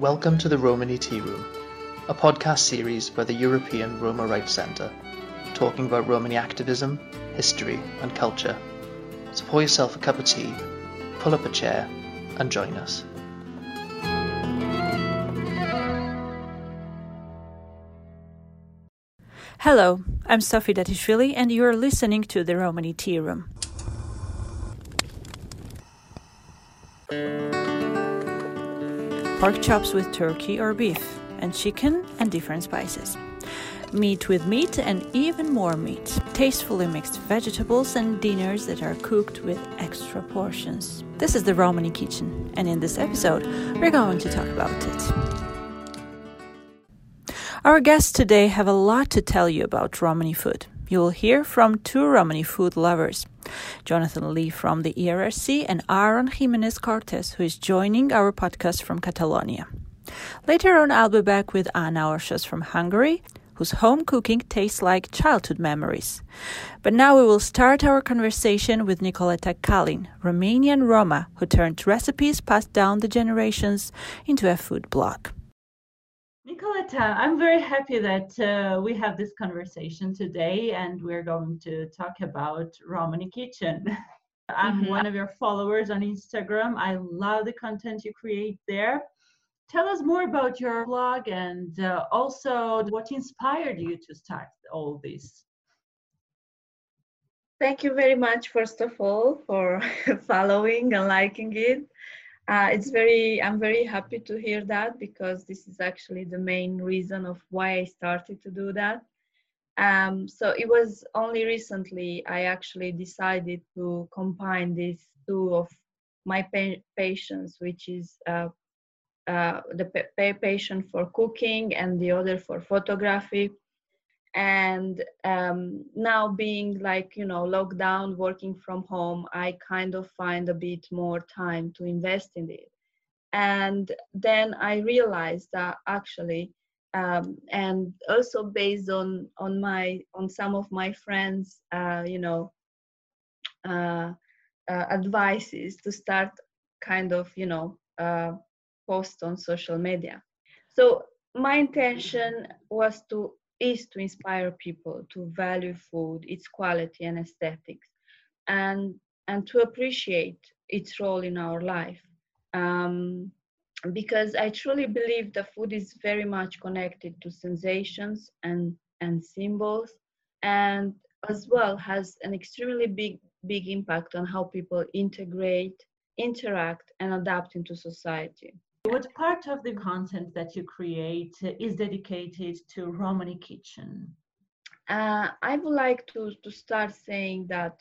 Welcome to the Romani Tea Room, a podcast series by the European Roma Rights Center, talking about Romani activism, history and culture. So pour yourself a cup of tea, pull up a chair and join us. Hello, I'm Sophie Datishvili and you're listening to the Romani Tea Room. Pork chops with turkey or beef, and chicken and different spices. Meat with meat and even more meat. Tastefully mixed vegetables and dinners that are cooked with extra portions. This is the Romani Kitchen, and in this episode, we're going to talk about it. Our guests today have a lot to tell you about Romani food. You will hear from two Romani food lovers. Jonathan Lee from the ERRC and Aaron Jimenez-Cortez, who is joining our podcast from Catalonia. Later on, I'll be back with Anna Orsos from Hungary, whose home cooking tastes like childhood memories. But now we will start our conversation with Nicoleta Calin, Romanian Roma, who turned recipes passed down the generations into a food blog. Nicoleta, I'm very happy that we have this conversation today and we're going to talk about Romani Kitchen. I'm one of your followers on Instagram. I love the content you create there. Tell us more about your blog and also what inspired you to start all this. Thank you very much, first of all, for following and liking it. I'm very happy to hear that, because this is actually the main reason of why I started to do that. So it was only recently I actually decided to combine these two of my passions, which is the passion for cooking and the other for photography. And now being locked down, working from home, I kind of find a bit more time to invest in it. And then I realized that actually, and also based on some of my friends, advices to start post on social media. So my intention is to inspire people to value food, its quality and aesthetics, and to appreciate its role in our life. Because I truly believe that food is very much connected to sensations and symbols, and as well has an extremely big impact on how people integrate, interact, and adapt into society. What part of the content that you create is dedicated to Romani Kitchen? I would like to start saying that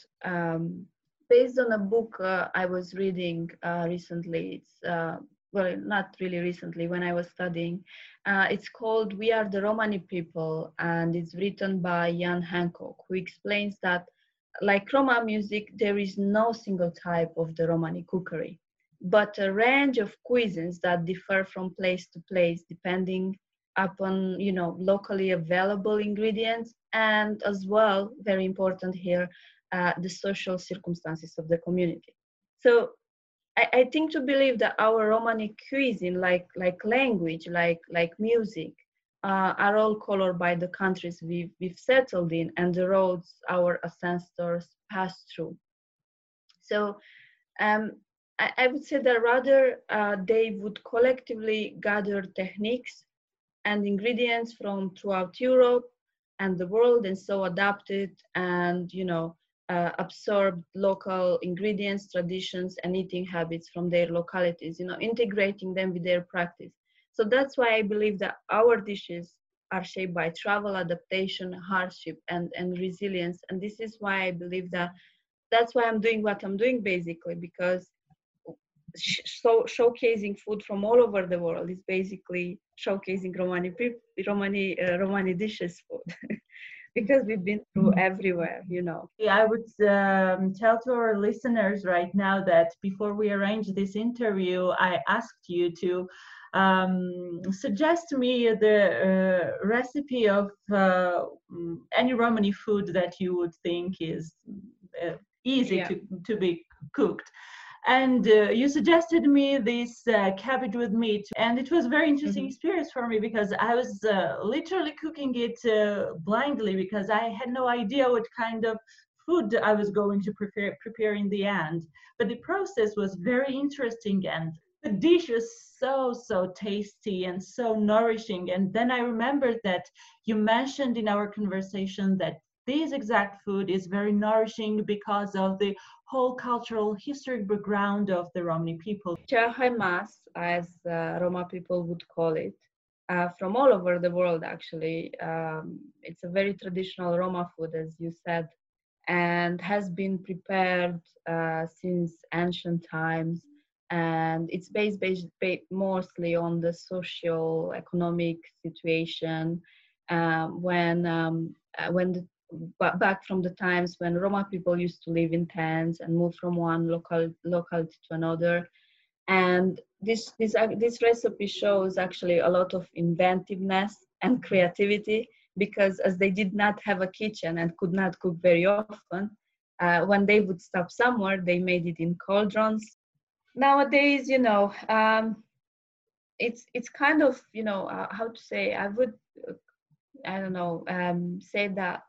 based on a book I was reading recently, not really recently, when I was studying, it's called We Are the Romani People, and it's written by Ian Hancock, who explains that like Roma music, there is no single type of the Romani cookery, but a range of cuisines that differ from place to place, depending upon, locally available ingredients, and as well, very important here, the social circumstances of the community. So I think to believe that our Romani cuisine, like language, like music, are all colored by the countries we've settled in and the roads our ancestors passed through. So, I would say that rather they would collectively gather techniques and ingredients from throughout Europe and the world, and so adapted and absorbed local ingredients, traditions, and eating habits from their localities, integrating them with their practice. So that's why I believe that our dishes are shaped by travel, adaptation, hardship, and resilience. And this is why I believe that that's why I'm doing what I'm doing, basically, because so showcasing food from all over the world is basically showcasing Romani dishes food, because we've been through everywhere, Yeah, I would tell to our listeners right now that before we arranged this interview, I asked you to suggest to me the recipe of any Romani food that you would think is easy to be cooked. And you suggested me this cabbage with meat, and it was a very interesting experience for me, because I was literally cooking it blindly, because I had no idea what kind of food I was going to prepare in the end. But the process was very interesting, and the dish was so tasty and so nourishing. And then I remembered that you mentioned in our conversation that this exact food is very nourishing because of the whole cultural historic background of the Romani people. Cherhaimas, as Roma people would call it, from all over the world, actually. It's a very traditional Roma food, as you said, and has been prepared since ancient times. And it's based mostly on the socio-economic situation back from the times when Roma people used to live in tents and move from one locality to another. And this recipe shows actually a lot of inventiveness and creativity, because as they did not have a kitchen and could not cook very often, when they would stop somewhere, they made it in cauldrons. Nowadays, you know, it's kind of, you know, how to say, say that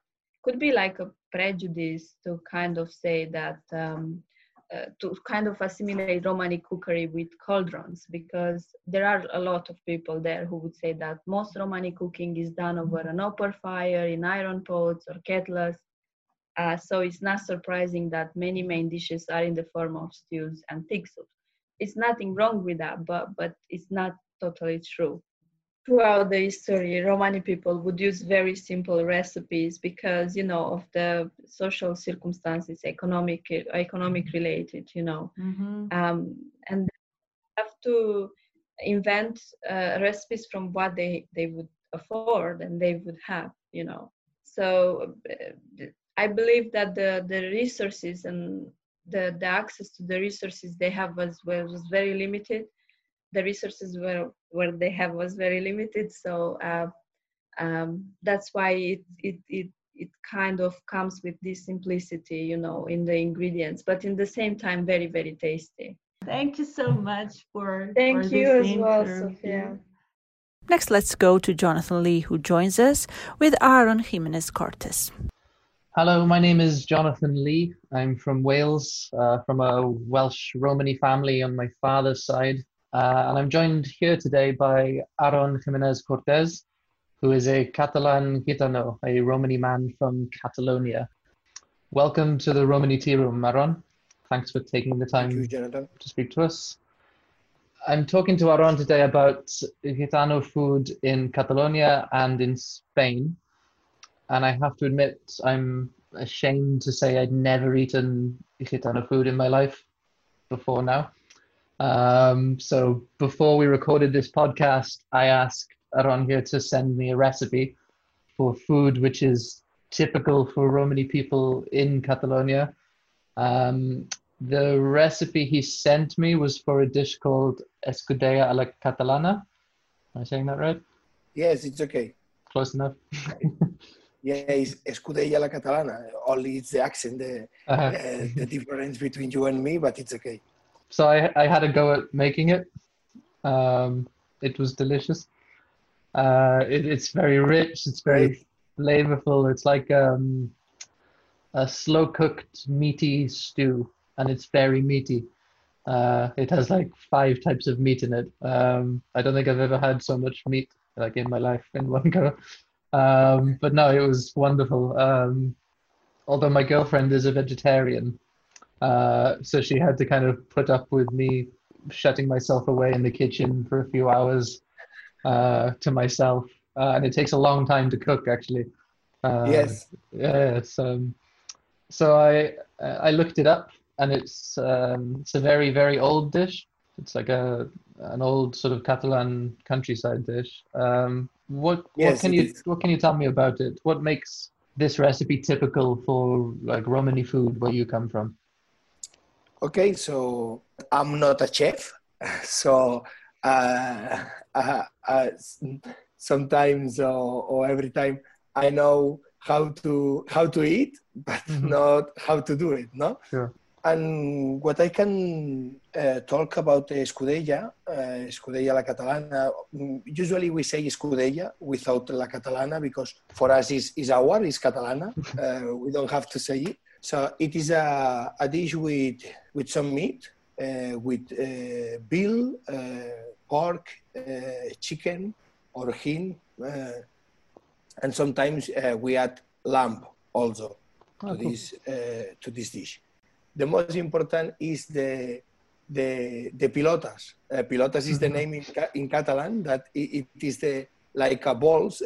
could be like a prejudice to kind of say that, to kind of assimilate Romani cookery with cauldrons, because there are a lot of people there who would say that most Romani cooking is done over an open fire, in iron pots or kettles. So it's not surprising that many main dishes are in the form of stews and thick soup. It's nothing wrong with that, but it's not totally true. Throughout the history, Romani people would use very simple recipes because, you know, of the social circumstances, economic related, you know. Mm-hmm. And they have to invent recipes from what they would afford and they would have, you know. So I believe that the resources and the access to the resources they have was very limited. The resources where they have was very limited, so that's why it kind of comes with this simplicity, you know, in the ingredients, but in the same time, very, very tasty. Thank you so much for you this as well, Sophia. Next, let's go to Jonathan Lee, who joins us with Aaron Jimenez-Cortez. Hello, my name is Jonathan Lee. I'm from Wales, from a Welsh Romani family on my father's side. And I'm joined here today by Aaron Jimenez-Cortez, who is a Catalan gitano, a Romani man from Catalonia. Welcome to the Romani Tea Room, Aaron. Thanks for taking the time to speak to us. I'm talking to Aaron today about gitano food in Catalonia and in Spain. And I have to admit, I'm ashamed to say I'd never eaten gitano food in my life before now. So before we recorded this podcast, I asked Aaron here to send me a recipe for food which is typical for Romani people in Catalonia. The recipe he sent me was for a dish called Escudella a la Catalana. Am I saying that right? Yes, it's okay. Close enough. Yeah, it's Escudella a la Catalana. Only it's the accent, the difference between you and me, but it's okay. So I had a go at making it. It was delicious. It's very rich. It's very flavorful. It's like a slow-cooked meaty stew, and it's very meaty. It has like 5 types of meat in it. I don't think I've ever had so much meat like in my life in one go. But no, it was wonderful. Although my girlfriend is a vegetarian. So she had to kind of put up with me shutting myself away in the kitchen for a few hours to myself. And it takes a long time to cook, actually. Yes. Yes. So I looked it up, and it's a very, very old dish. It's like an old sort of Catalan countryside dish. What can you tell me about it? What makes this recipe typical for like Romani food where you come from? Okay, so I'm not a chef, so sometimes or every time I know how to eat, but not how to do it. No, sure. And what I can talk about Escudella a la Catalana, usually we say Escudella without la Catalana because for us is Catalana. We don't have to say it. So it is a dish with some meat, with veal, pork, chicken, orgin, and sometimes we add lamb also to this dish. The most important is the pilotas. Pilotas is the name in Catalan, that it is the like a balls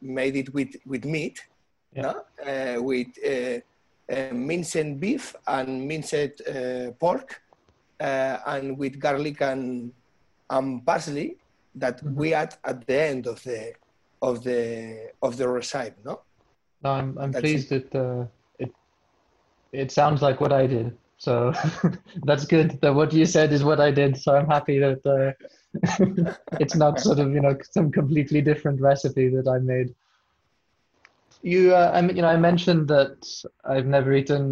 made it with meat, yeah. No? With minced beef and minced pork, and with garlic and parsley that we add at the end of the recipe. No, no, I'm pleased that. It sounds like what I did, so that's good. That what you said is what I did, so I'm happy that it's not sort of, you know, some completely different recipe that I made. I mentioned that I've never eaten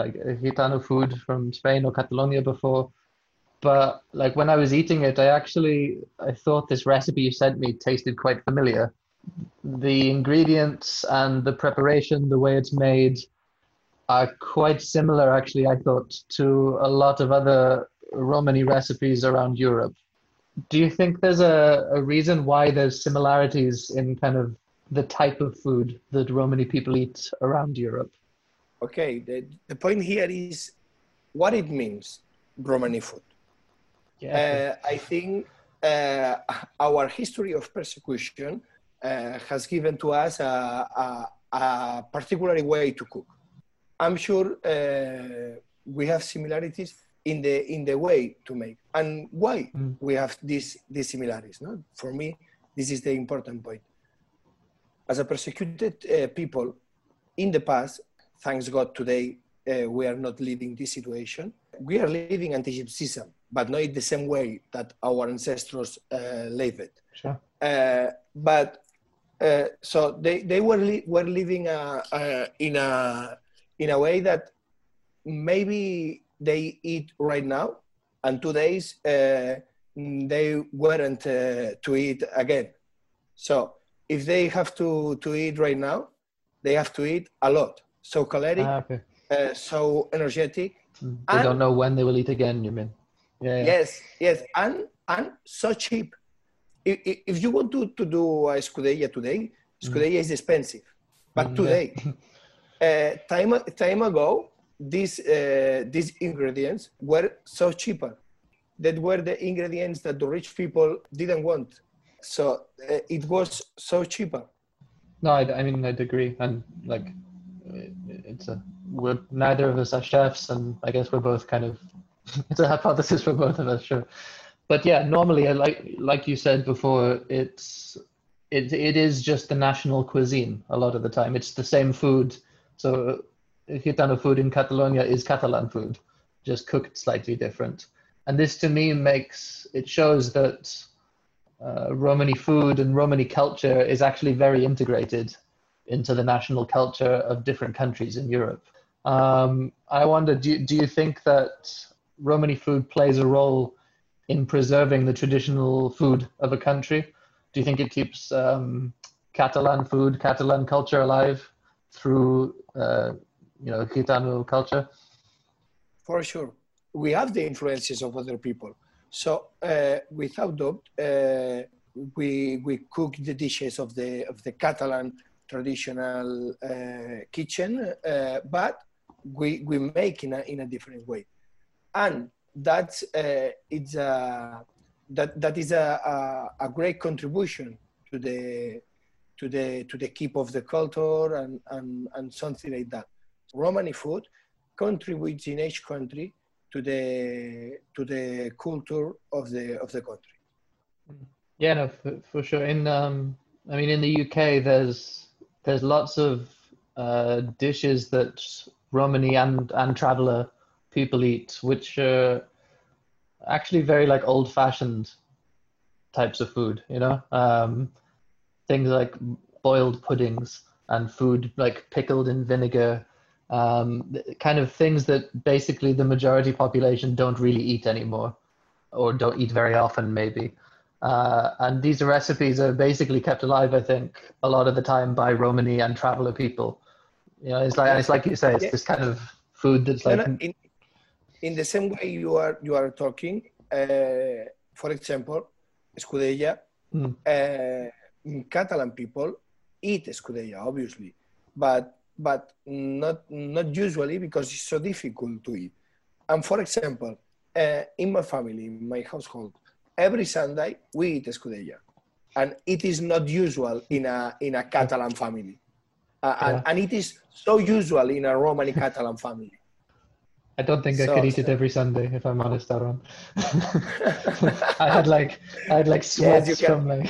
like Gitano food from Spain or Catalonia before, but like when I was eating it, I thought this recipe you sent me tasted quite familiar. The ingredients and the preparation, the way it's made, are quite similar, actually, I thought, to a lot of other Romani recipes around Europe. Do you think there's a reason why there's similarities in kind of the type of food that Romani people eat around Europe? Okay, the point here is what it means, Romani food. Yeah. I think our history of persecution has given to us a particular way to cook. I'm sure we have similarities in the way to make and why we have these similarities. No? For me, this is the important point. As a persecuted people in the past, thanks God today, we are not living this situation. We are living anti-Gypsyism, but not in the same way that our ancestors lived it. Sure. So they were living in a way that maybe they eat right now, and 2 days they weren't to eat again. So if they have to eat right now, they have to eat a lot. So caloric, so energetic. They don't know when they will eat again, you mean? Yeah. Yes, and so cheap. If you want to do a Escudella today, Escudella is expensive, but today... Yeah. Time ago, these ingredients were so cheaper. That were the ingredients that the rich people didn't want. So it was so cheaper. No, I mean, I'd agree. And like, neither of us are chefs, and I guess we're both kind of, it's a hypothesis for both of us, sure. But yeah, normally, like you said before, it is just the national cuisine a lot of the time. It's the same food. So Gitano food in Catalonia is Catalan food, just cooked slightly different. And this to me shows that Romani food and Romani culture is actually very integrated into the national culture of different countries in Europe. I wonder, do you think that Romani food plays a role in preserving the traditional food of a country? Do you think it keeps Catalan food, Catalan culture alive through Gitano culture? For sure. We have the influences of other people. So without doubt, we cook the dishes of the Catalan traditional kitchen, but we make in a different way. And that is a great contribution to the keep of the culture and something like that. Romani food contributes in each country to the culture of the country. Yeah, no, for sure. In the UK, there's lots of dishes that Romani and traveller people eat, which are actually very like old-fashioned types of food, you know. Things like boiled puddings and food like pickled in vinegar kind of things that basically the majority population don't really eat anymore, or don't eat very often maybe. And these recipes are basically kept alive, I think, a lot of the time by Romani and traveler people. You know, it's like you say, it's this kind of food that's like... In the same way you are talking, for example, Escudella, Catalan people eat Escudella, obviously, but not usually because it's so difficult to eat. And for example, in my family, in my household, every Sunday we eat Escudella, and it is not usual in a Catalan family, and it is so usual in a Romani Catalan family. I don't think I could eat it every Sunday, if I'm honest, Aaron. I had like sweats from like.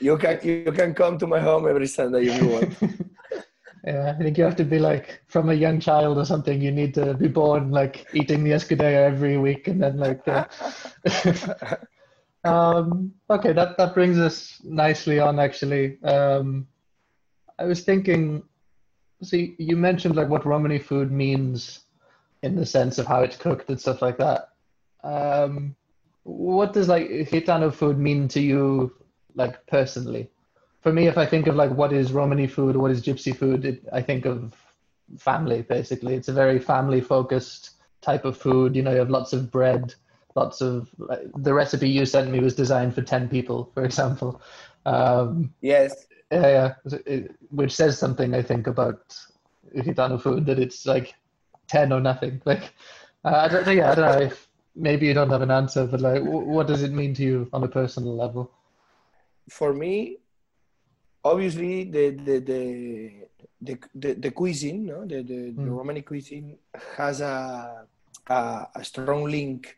You can come to my home every Sunday if you want. Yeah, I think you have to be like, from a young child or something, you need to be born like eating the Escudella every week, and then like. Okay, that brings us nicely on, actually. I was thinking, see, you mentioned like what Romani food means, in the sense of how it's cooked and stuff like that. What does like Gitano food mean to you, like personally? For me, if I think of like what is Romani food, what is Gypsy food, I think of family, basically. It's a very family focused type of food. You know, you have lots of bread, lots of, like, the recipe you sent me was designed for 10 people, for example. Yes. Yeah, which says something, I think, about Gitano food, that it's like 10 or nothing. Like, I don't know. If, maybe you don't have an answer, but like, what does it mean to you on a personal level? For me, obviously, the cuisine, no? The Romani cuisine has a strong link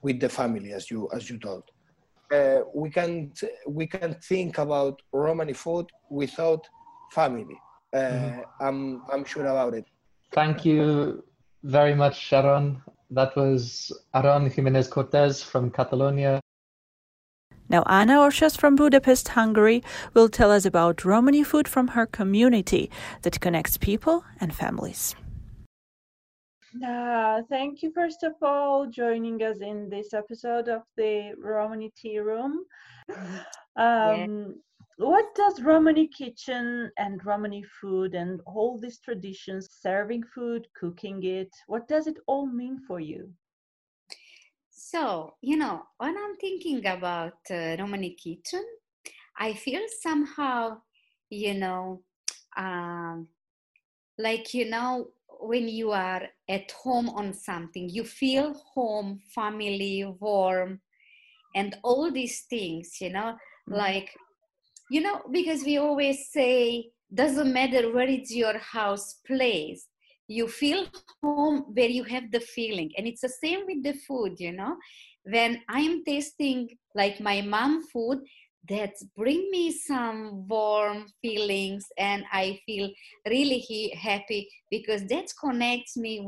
with the family, as you told. We can't think about Romani food without family. I'm sure about it. Thank you very much, Sharon. That was Aaron Jimenez-Cortez from Catalonia. Now Anna Orsos from Budapest, Hungary, will tell us about Romani food from her community that connects people and families. Thank you, first of all, joining us in this episode of the Romani Tea Room. What does Romani kitchen and Romani food and all these traditions, serving food, cooking it, what does it all mean for you? So, you know, when I'm thinking about Romani kitchen, I feel somehow, you know, like, you know, when you are at home on something, you feel home, family, warm, and all these things, you know, like, you know, because we always say, doesn't matter where it's your house placed, you feel home where you have the feeling. And it's the same with the food, you know. When I'm tasting like my mom food, that brings me some warm feelings, and I feel really happy because that connects me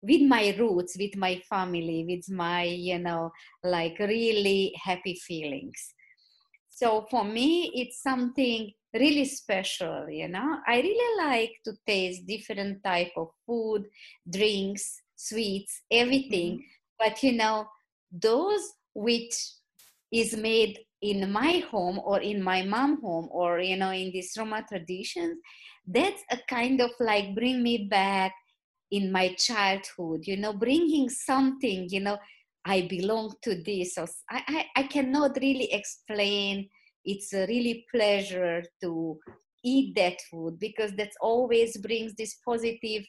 with my roots, with my family, with my, you know, like really happy feelings. So for me, it's something really special, you know. I really like to taste different type of food, drinks, sweets, everything. But, you know, those which is made in my home or in my mom's home or, you know, in this Roma traditions, that's a kind of like bring me back in my childhood, you know, bringing something, you know, I belong to this. So I cannot really explain. It's a really pleasure to eat that food because that always brings this positive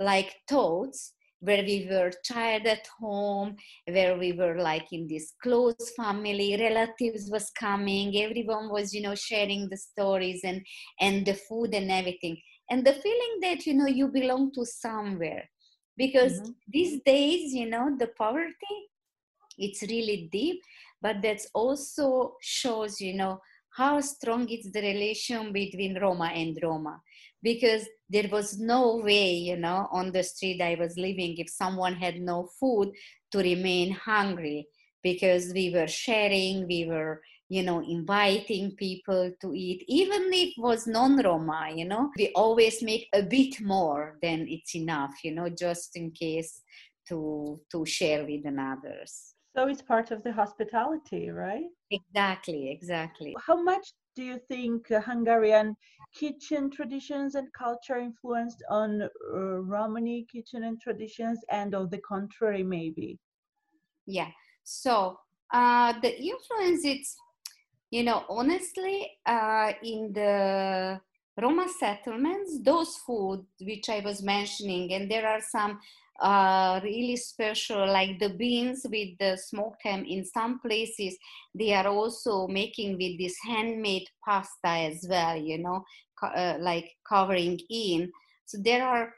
like thoughts where we were child at home, where we were like in this close family, relatives was coming, everyone was, you know, sharing the stories and the food and everything. And the feeling that, you know, you belong to somewhere. Because these days, you know, the poverty, it's really deep, but that also shows, you know, how strong is the relation between Roma and Roma. Because there was no way, you know, on the street I was living, if someone had no food, to remain hungry. Because we were sharing, we were you know, inviting people to eat, even if it was non-Roma, you know. We always make a bit more than it's enough, you know, just in case to share with others. So it's part of the hospitality, right? Exactly, exactly. How much do you think Hungarian kitchen traditions and culture influenced on Romani kitchen and traditions, and of the contrary, maybe? Yeah, so the influence, it's, you know, honestly, in the Roma settlements, those food which I was mentioning, and there are some really special, like the beans with the smoked ham. In some places, they are also making with this handmade pasta as well, you know, like covering in. So there are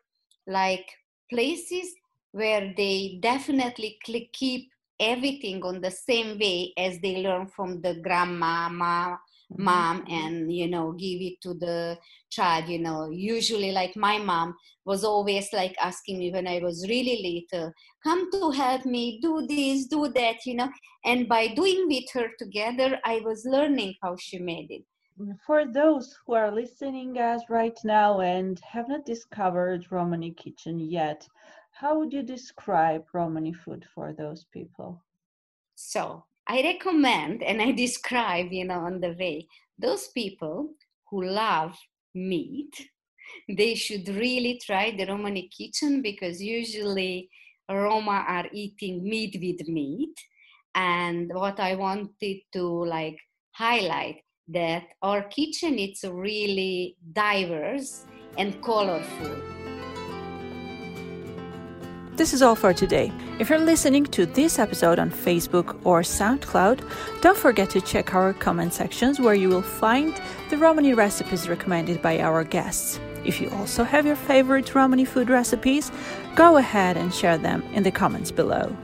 like places where they definitely keep everything on the same way as they learn from the grandma, mom, and, you know, give it to the child, you know. Usually, like, my mom was always like asking me when I was really little, come to help me, do this, do that, you know. And by doing with her together, I was learning how she made it. For those who are listening us right now and have not discovered Romani kitchen yet, how would you describe Romani food for those people? So I recommend, and I describe, you know, on the way, those people who love meat, they should really try the Romani kitchen, because usually Roma are eating meat with meat. And what I wanted to like highlight, that our kitchen, it's really diverse and colorful. This is all for today. If you're listening to this episode on Facebook or SoundCloud, don't forget to check our comment sections, where you will find the Romani recipes recommended by our guests. If you also have your favorite Romani food recipes, go ahead and share them in the comments below.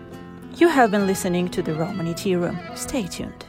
You have been listening to the Romani Tea Room. Stay tuned.